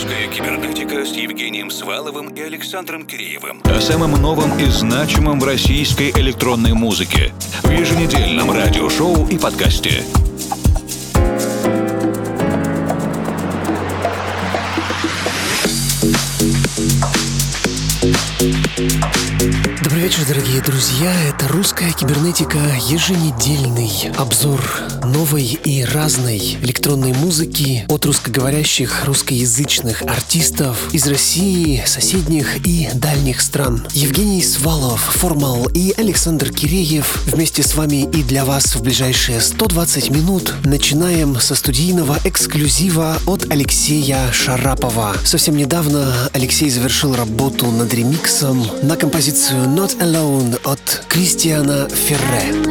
Русская кибернетика с Евгением Сваловым и Александром Киреевым. О самом новом и значимом в российской электронной музыке в еженедельном радиошоу и подкасте. Добрый вечер, дорогие друзья. Это «Русская кибернетика», еженедельный обзор новой и разной электронной музыки от русскоговорящих, русскоязычных артистов из России, соседних и дальних стран. Евгений Свалов, 4Mal и Александр Киреев вместе с вами и для вас в ближайшие 120 минут. Начинаем со студийного эксклюзива от Алексея Шарапова. Совсем недавно Алексей завершил работу над ремиксом на композицию «Not Alone» от Кристиана Феррер.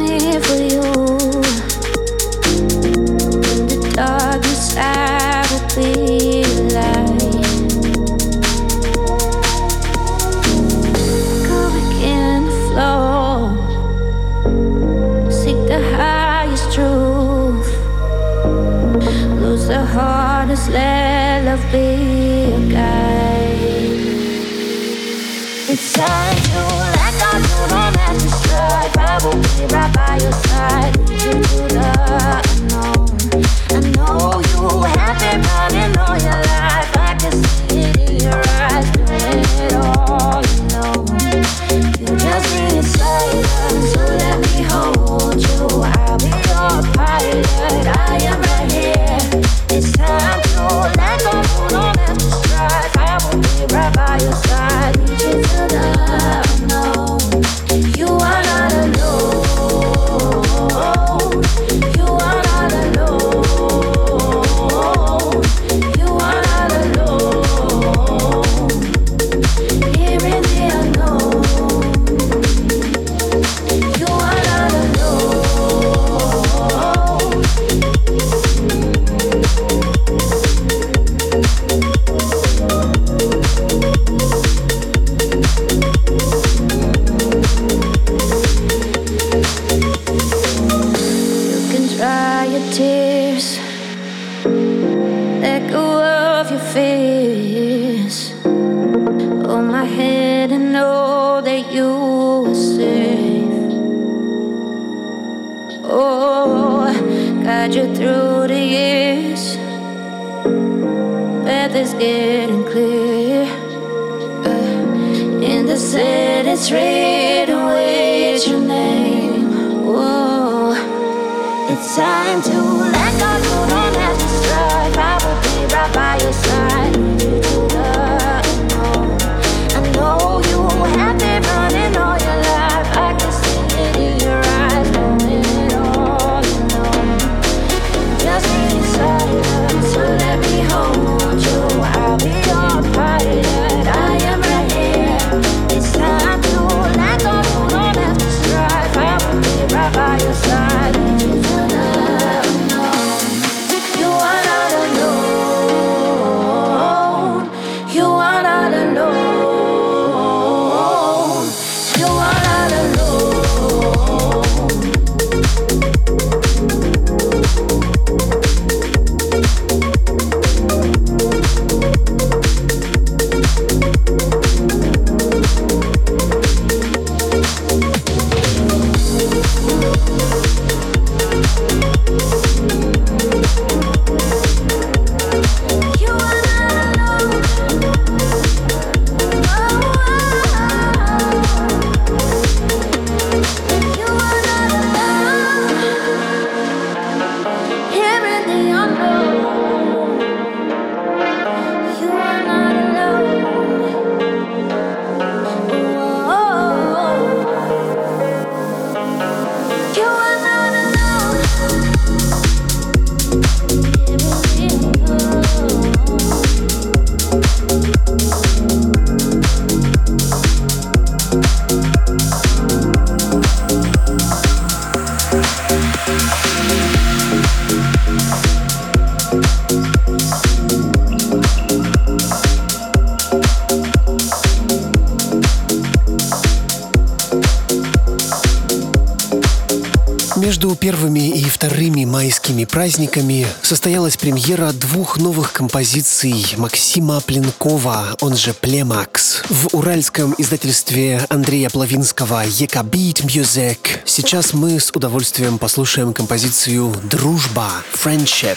Первыми и вторыми майскими праздниками состоялась премьера двух новых композиций Максима Пленкова, он же Племакс, в уральском издательстве Андрея Плавинского Ekabeat Music. Сейчас мы с удовольствием послушаем композицию «Дружба» Friendship.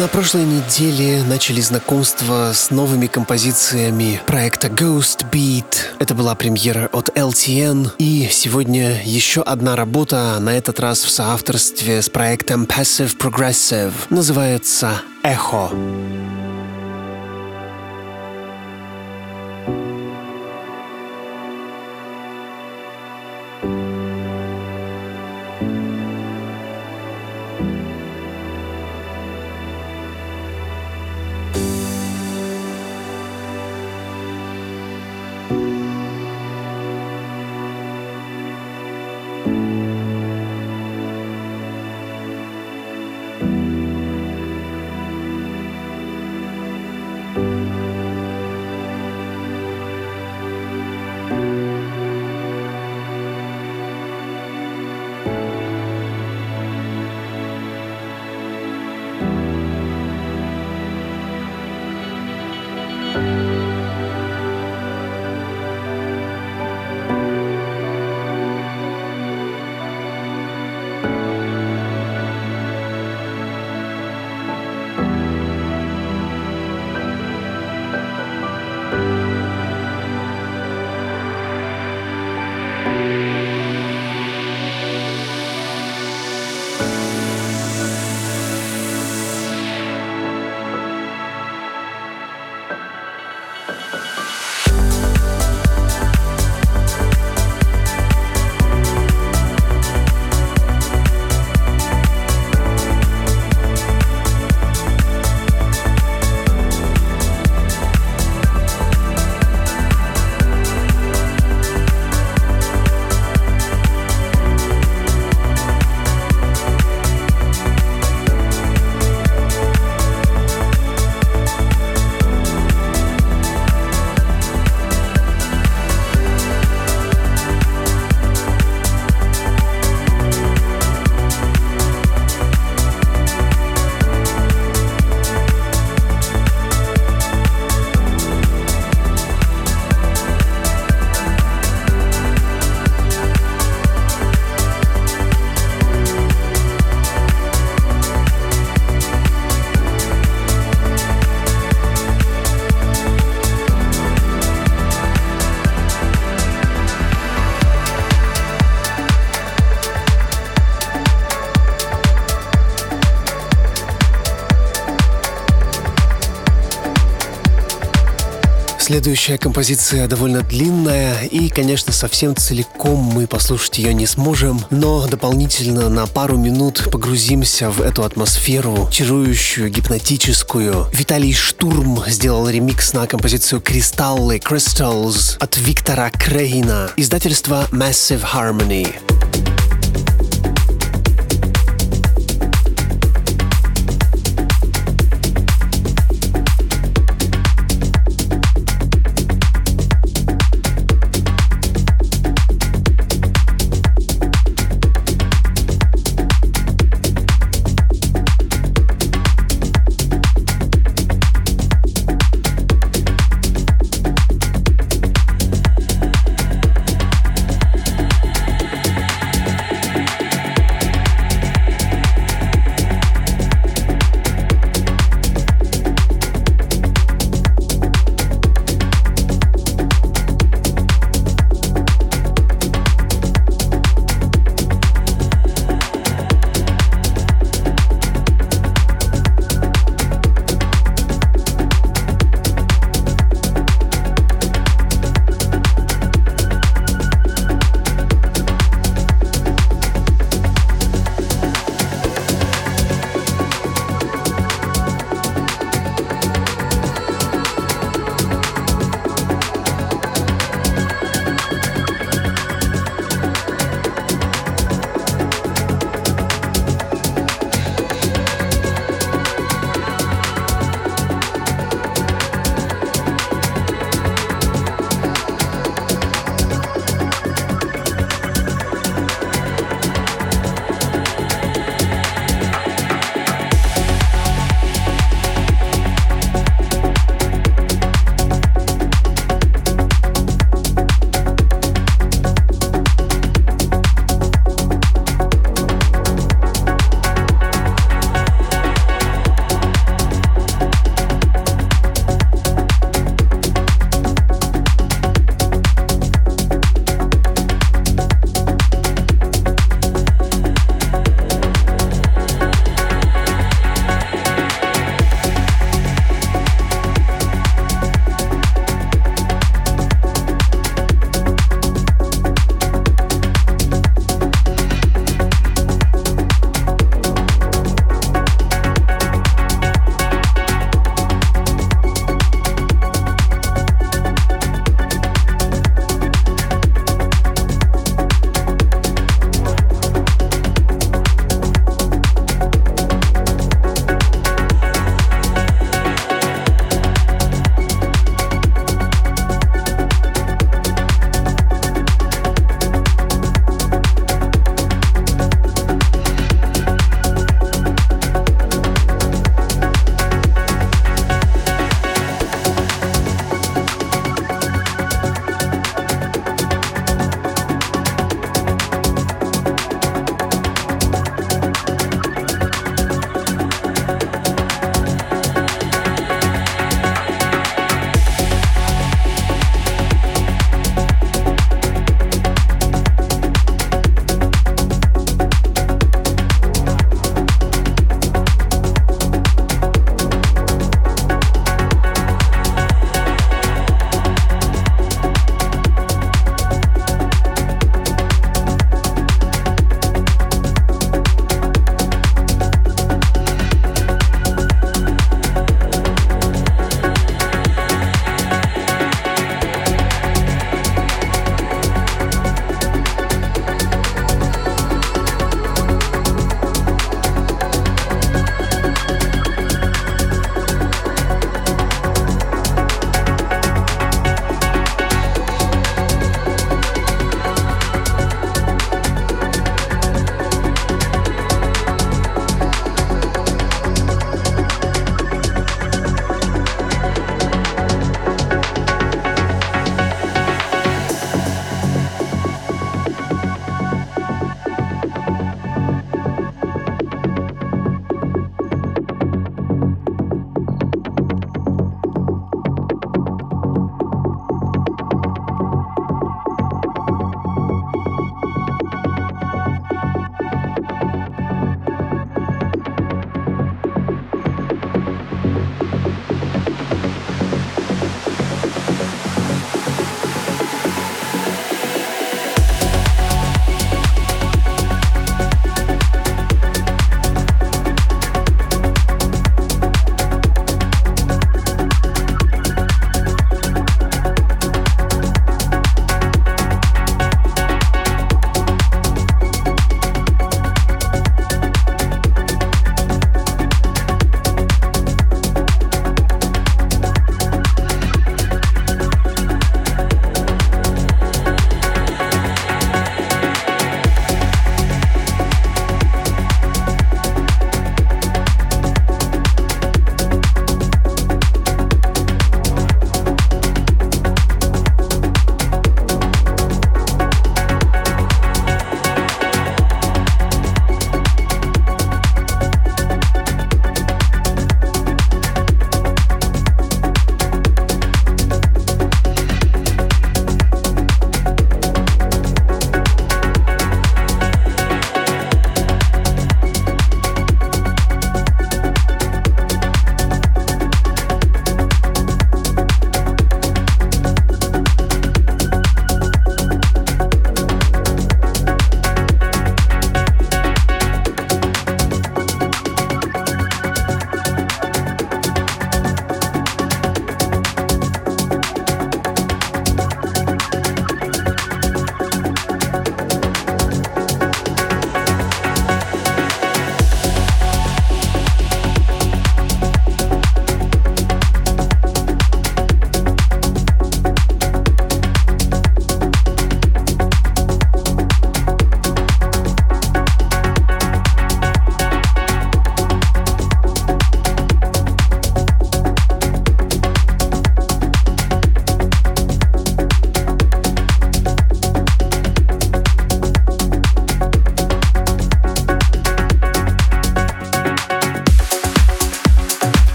На прошлой неделе начали знакомство с новыми композициями проекта Ghost Beat. Это была премьера от LTN. И сегодня еще одна работа, на этот раз в соавторстве с проектом Passive Progressive. Называется «Эхо». Следующая композиция довольно длинная, и, конечно, совсем целиком мы послушать ее не сможем, но дополнительно на пару минут погрузимся в эту атмосферу, чарующую, гипнотическую. Виталий Штурм сделал ремикс на композицию «Кристаллы» Crystals от Виктора Крейна, издательство Massive Harmony.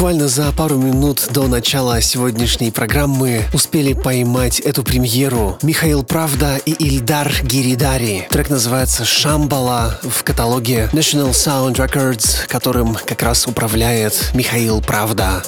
буквально за пару минут до начала сегодняшней программы успели поймать эту премьеру Михаил Правда и Ильдар Гиридари. Трек называется «Шамбала», в каталоге National Sound Records, которым как раз управляет Михаил Правда.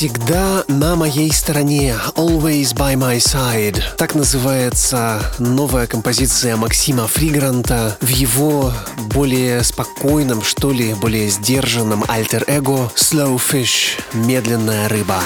«Всегда на моей стороне», «Always by my side». Так называется новая композиция Максима Фригранта в его более спокойном, что ли, более сдержанном альтер-эго «Slow Fish» — «Медленная рыба».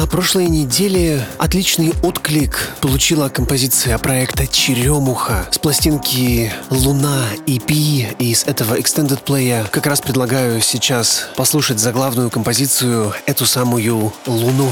На прошлой неделе отличный отклик получила композиция проекта «Черемуха» с пластинки «Луна» EP, и из этого Extended Play как раз предлагаю сейчас послушать заглавную композицию, эту самую «Луну».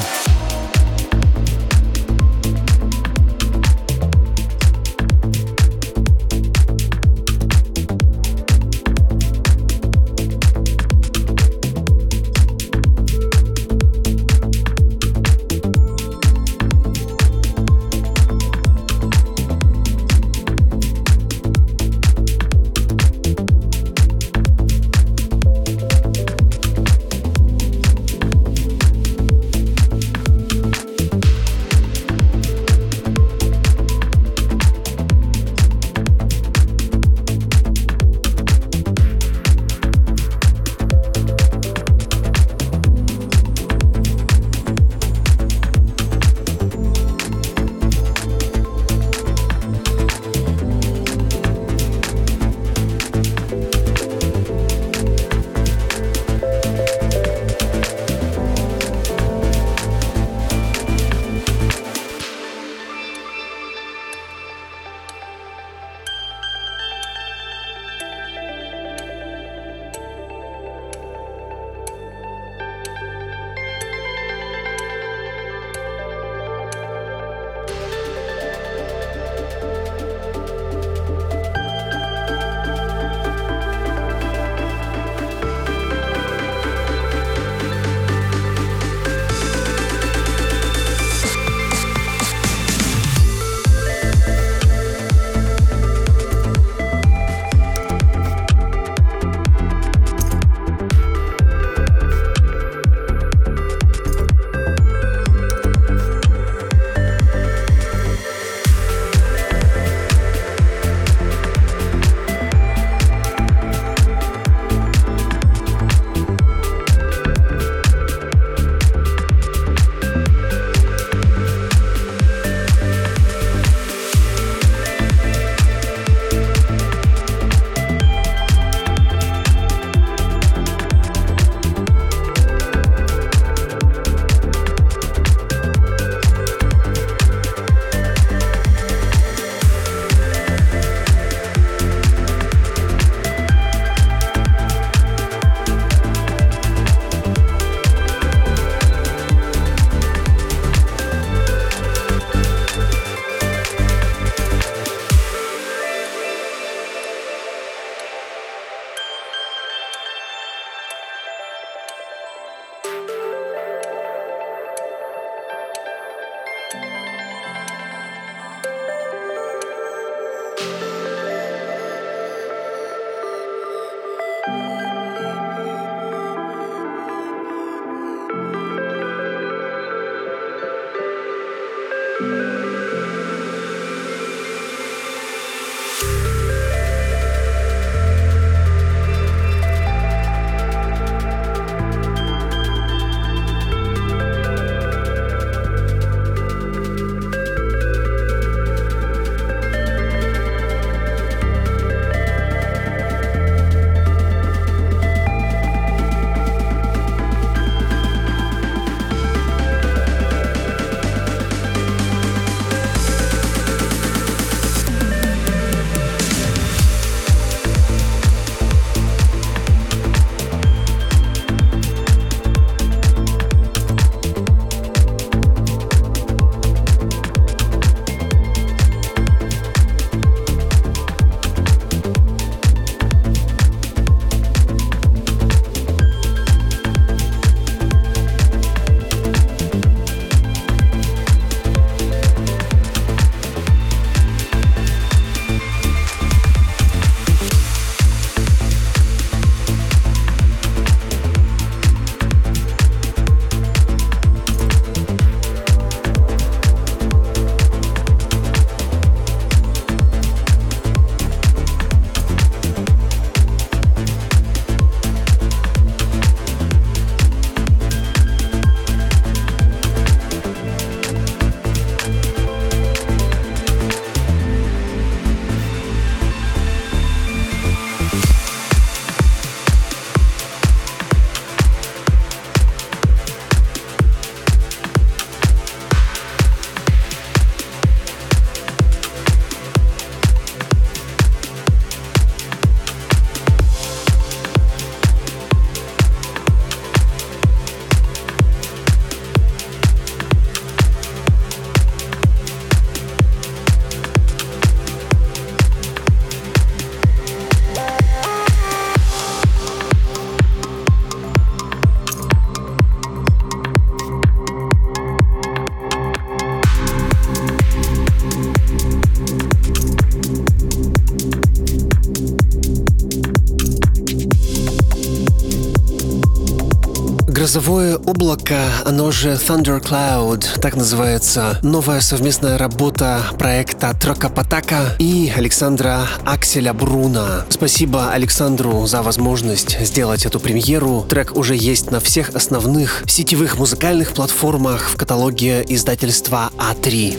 Грозовое облако, оно же Thundercloud, так называется новая совместная работа проекта Трокопотака и Александра Акселя Бруна. Спасибо Александру за возможность сделать эту премьеру. Трек уже есть на всех основных сетевых музыкальных платформах в каталоге издательства A3.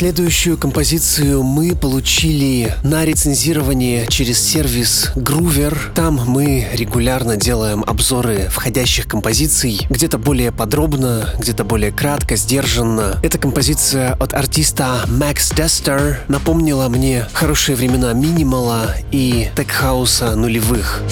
Следующую композицию мы получили на рецензирование через сервис Groover. Там мы регулярно делаем обзоры входящих композиций, где-то более подробно, где-то более кратко, сдержанно. Эта композиция от артиста Maxdestor напомнила мне хорошие времена минимала и тек-хауса нулевых.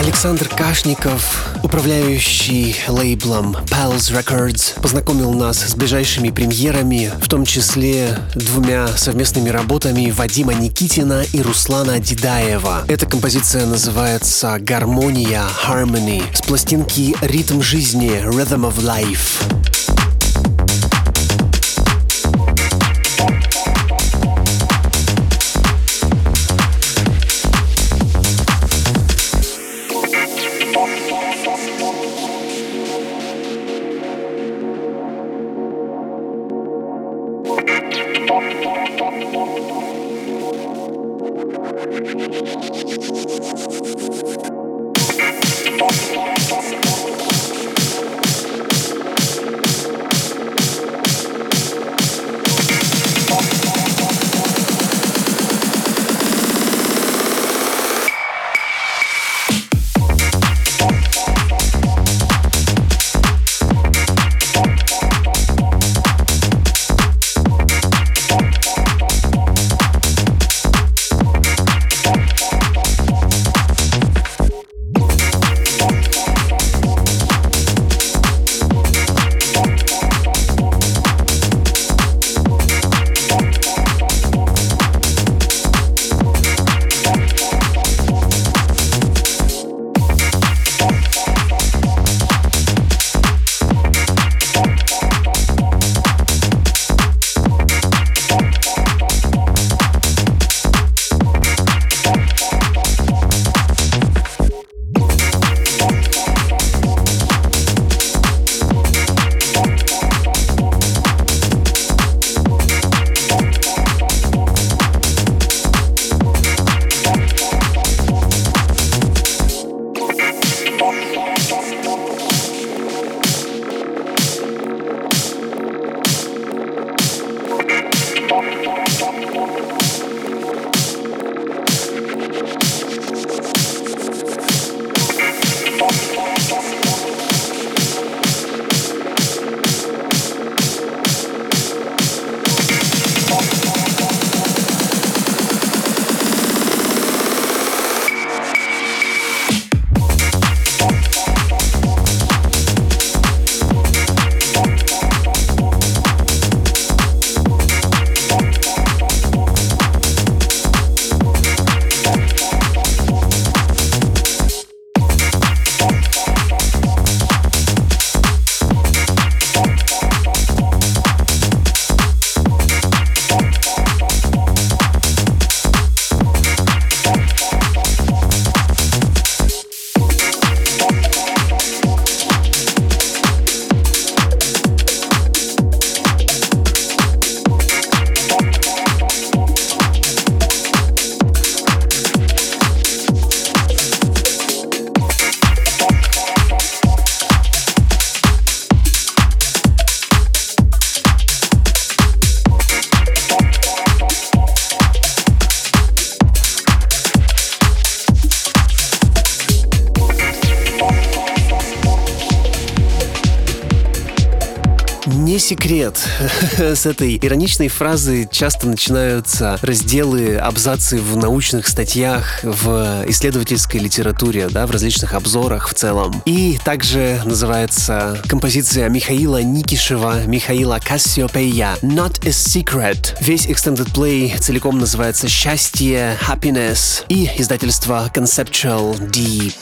Александр Кашников, управляющий лейблом Palace Records, познакомил нас с ближайшими премьерами, в том числе двумя совместными работами Вадима Никитина и Руслана Дидаева. Эта композиция называется «Гармония» Harmony с пластинки «Ритм жизни» Rhythm of Life. не секрет, с этой ироничной фразы часто начинаются разделы, абзацы в научных статьях, в исследовательской литературе, да, в различных обзорах в целом. И также называется композиция Михаила Никишева, Михаила Кассиопея «Not a Secret». Весь Extended Play целиком называется «Счастье», «Happiness» и издательство Conceptual Deep.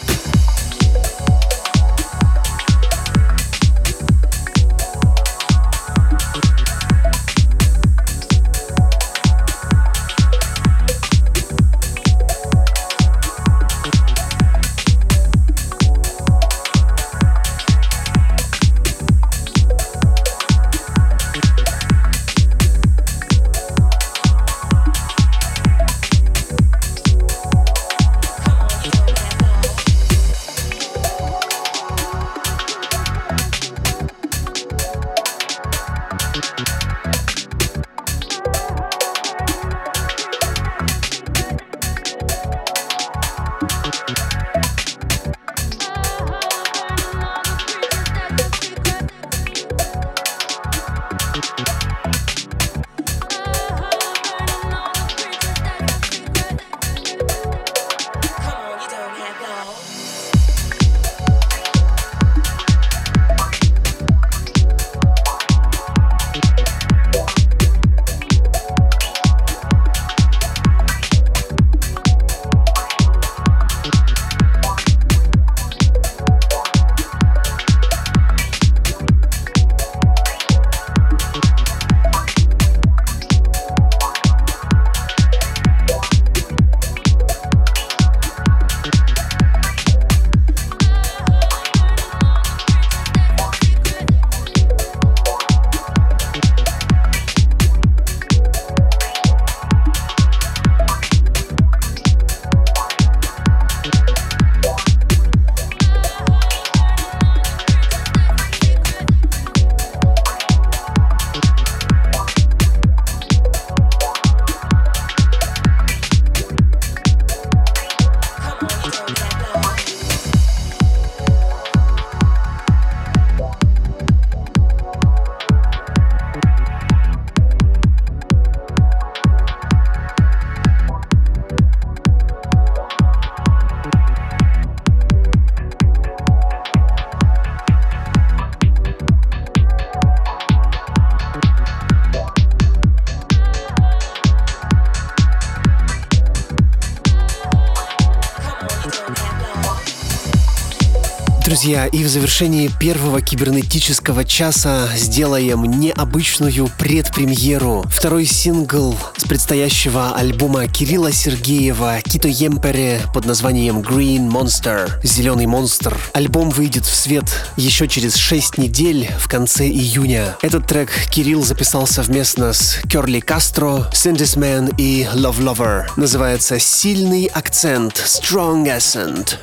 Друзья, и в завершении первого кибернетического часа сделаем необычную предпремьеру. Второй сингл с предстоящего альбома Кирилла Сергеева «Кито Емпере» под названием «Green Monster» — «Зеленый монстр». Альбом выйдет в свет еще через 6 недель в конце июня. Этот трек Кирилл записал совместно с Кёрли Кастро, Сэндисмен и Love Lover. Называется «Сильный акцент» — «Strong Accent».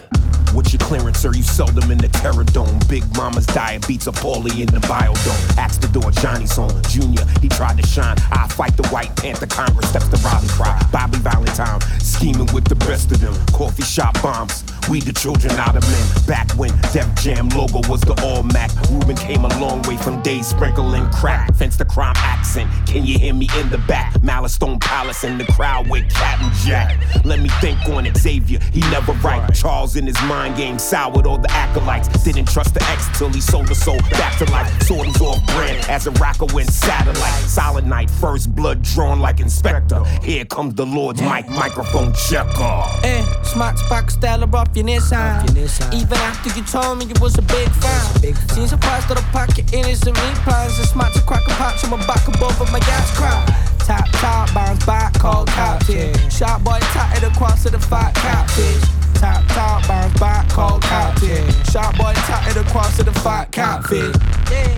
With your clearance, sir, you sold them in the terradome. Big mama's diabetes are poorly in the biodome. Axe the door, Johnny's on, Junior, he tried to shine. I fight the White Panther, Congress steps to Raleigh cry. Bobby Valentine, scheming with the best of them. Coffee shop bombs, we the children out of men. Back when Def Jam logo was the all-Mac. Ruben came a long way from days sprinkling crack. Fence the crime accent, can you hear me in the back? Malastone Palace in the crowd with Captain Jack. Let me think on it, Xavier, he never right. Charles in his mind. Game soured all the acolytes. Didn't trust the ex till he sold the soul back to life. Sword was off brand as a rocker went satellite. Solid night, first blood drawn like inspector. Here comes the Lord's mic, microphone checker. Smart Spock style of off your Nissan. Even after you told me you was a big fan. Seems a price to the pocket, innocent replies. And smart to crack a pops, I'm a back above of my ass crowd. Top, bounce back, cold captain. Sharp boy tatted across to the fat catfish. Top, bounce back, cold captain. Sharp boy tatted across to the fat catfish. Yeah.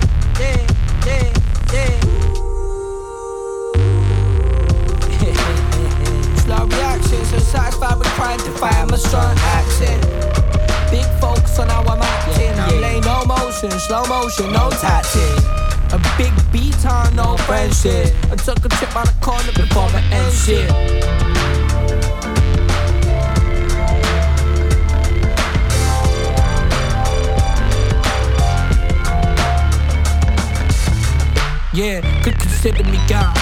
Slow reaction, so satisfied with trying to find my strong action. Big focus on how I'm acting. Ain't no motion, slow motion, no tactic. A big beat on no friendship. I took a trip out the corner before I end shit. yeah, could consider me out.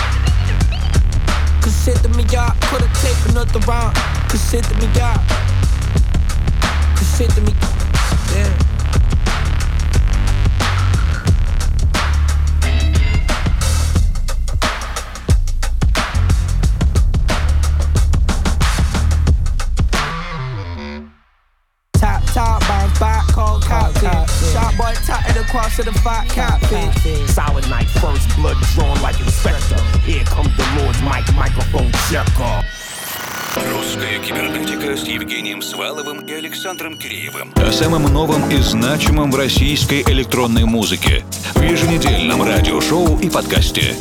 Consider me out, could've taken another round. Consider me out. Consider me, yeah. Shot boy tighter the cross to the fight catfish. Solid night, first blood drawn like inspector. Here comes the Lord's mic, microphone checker. Русская кибернетика с Евгением Сваловым и Александром Киреевым. О самом новом и значимом в российской электронной музыке в еженедельном радиошоу и подкасте.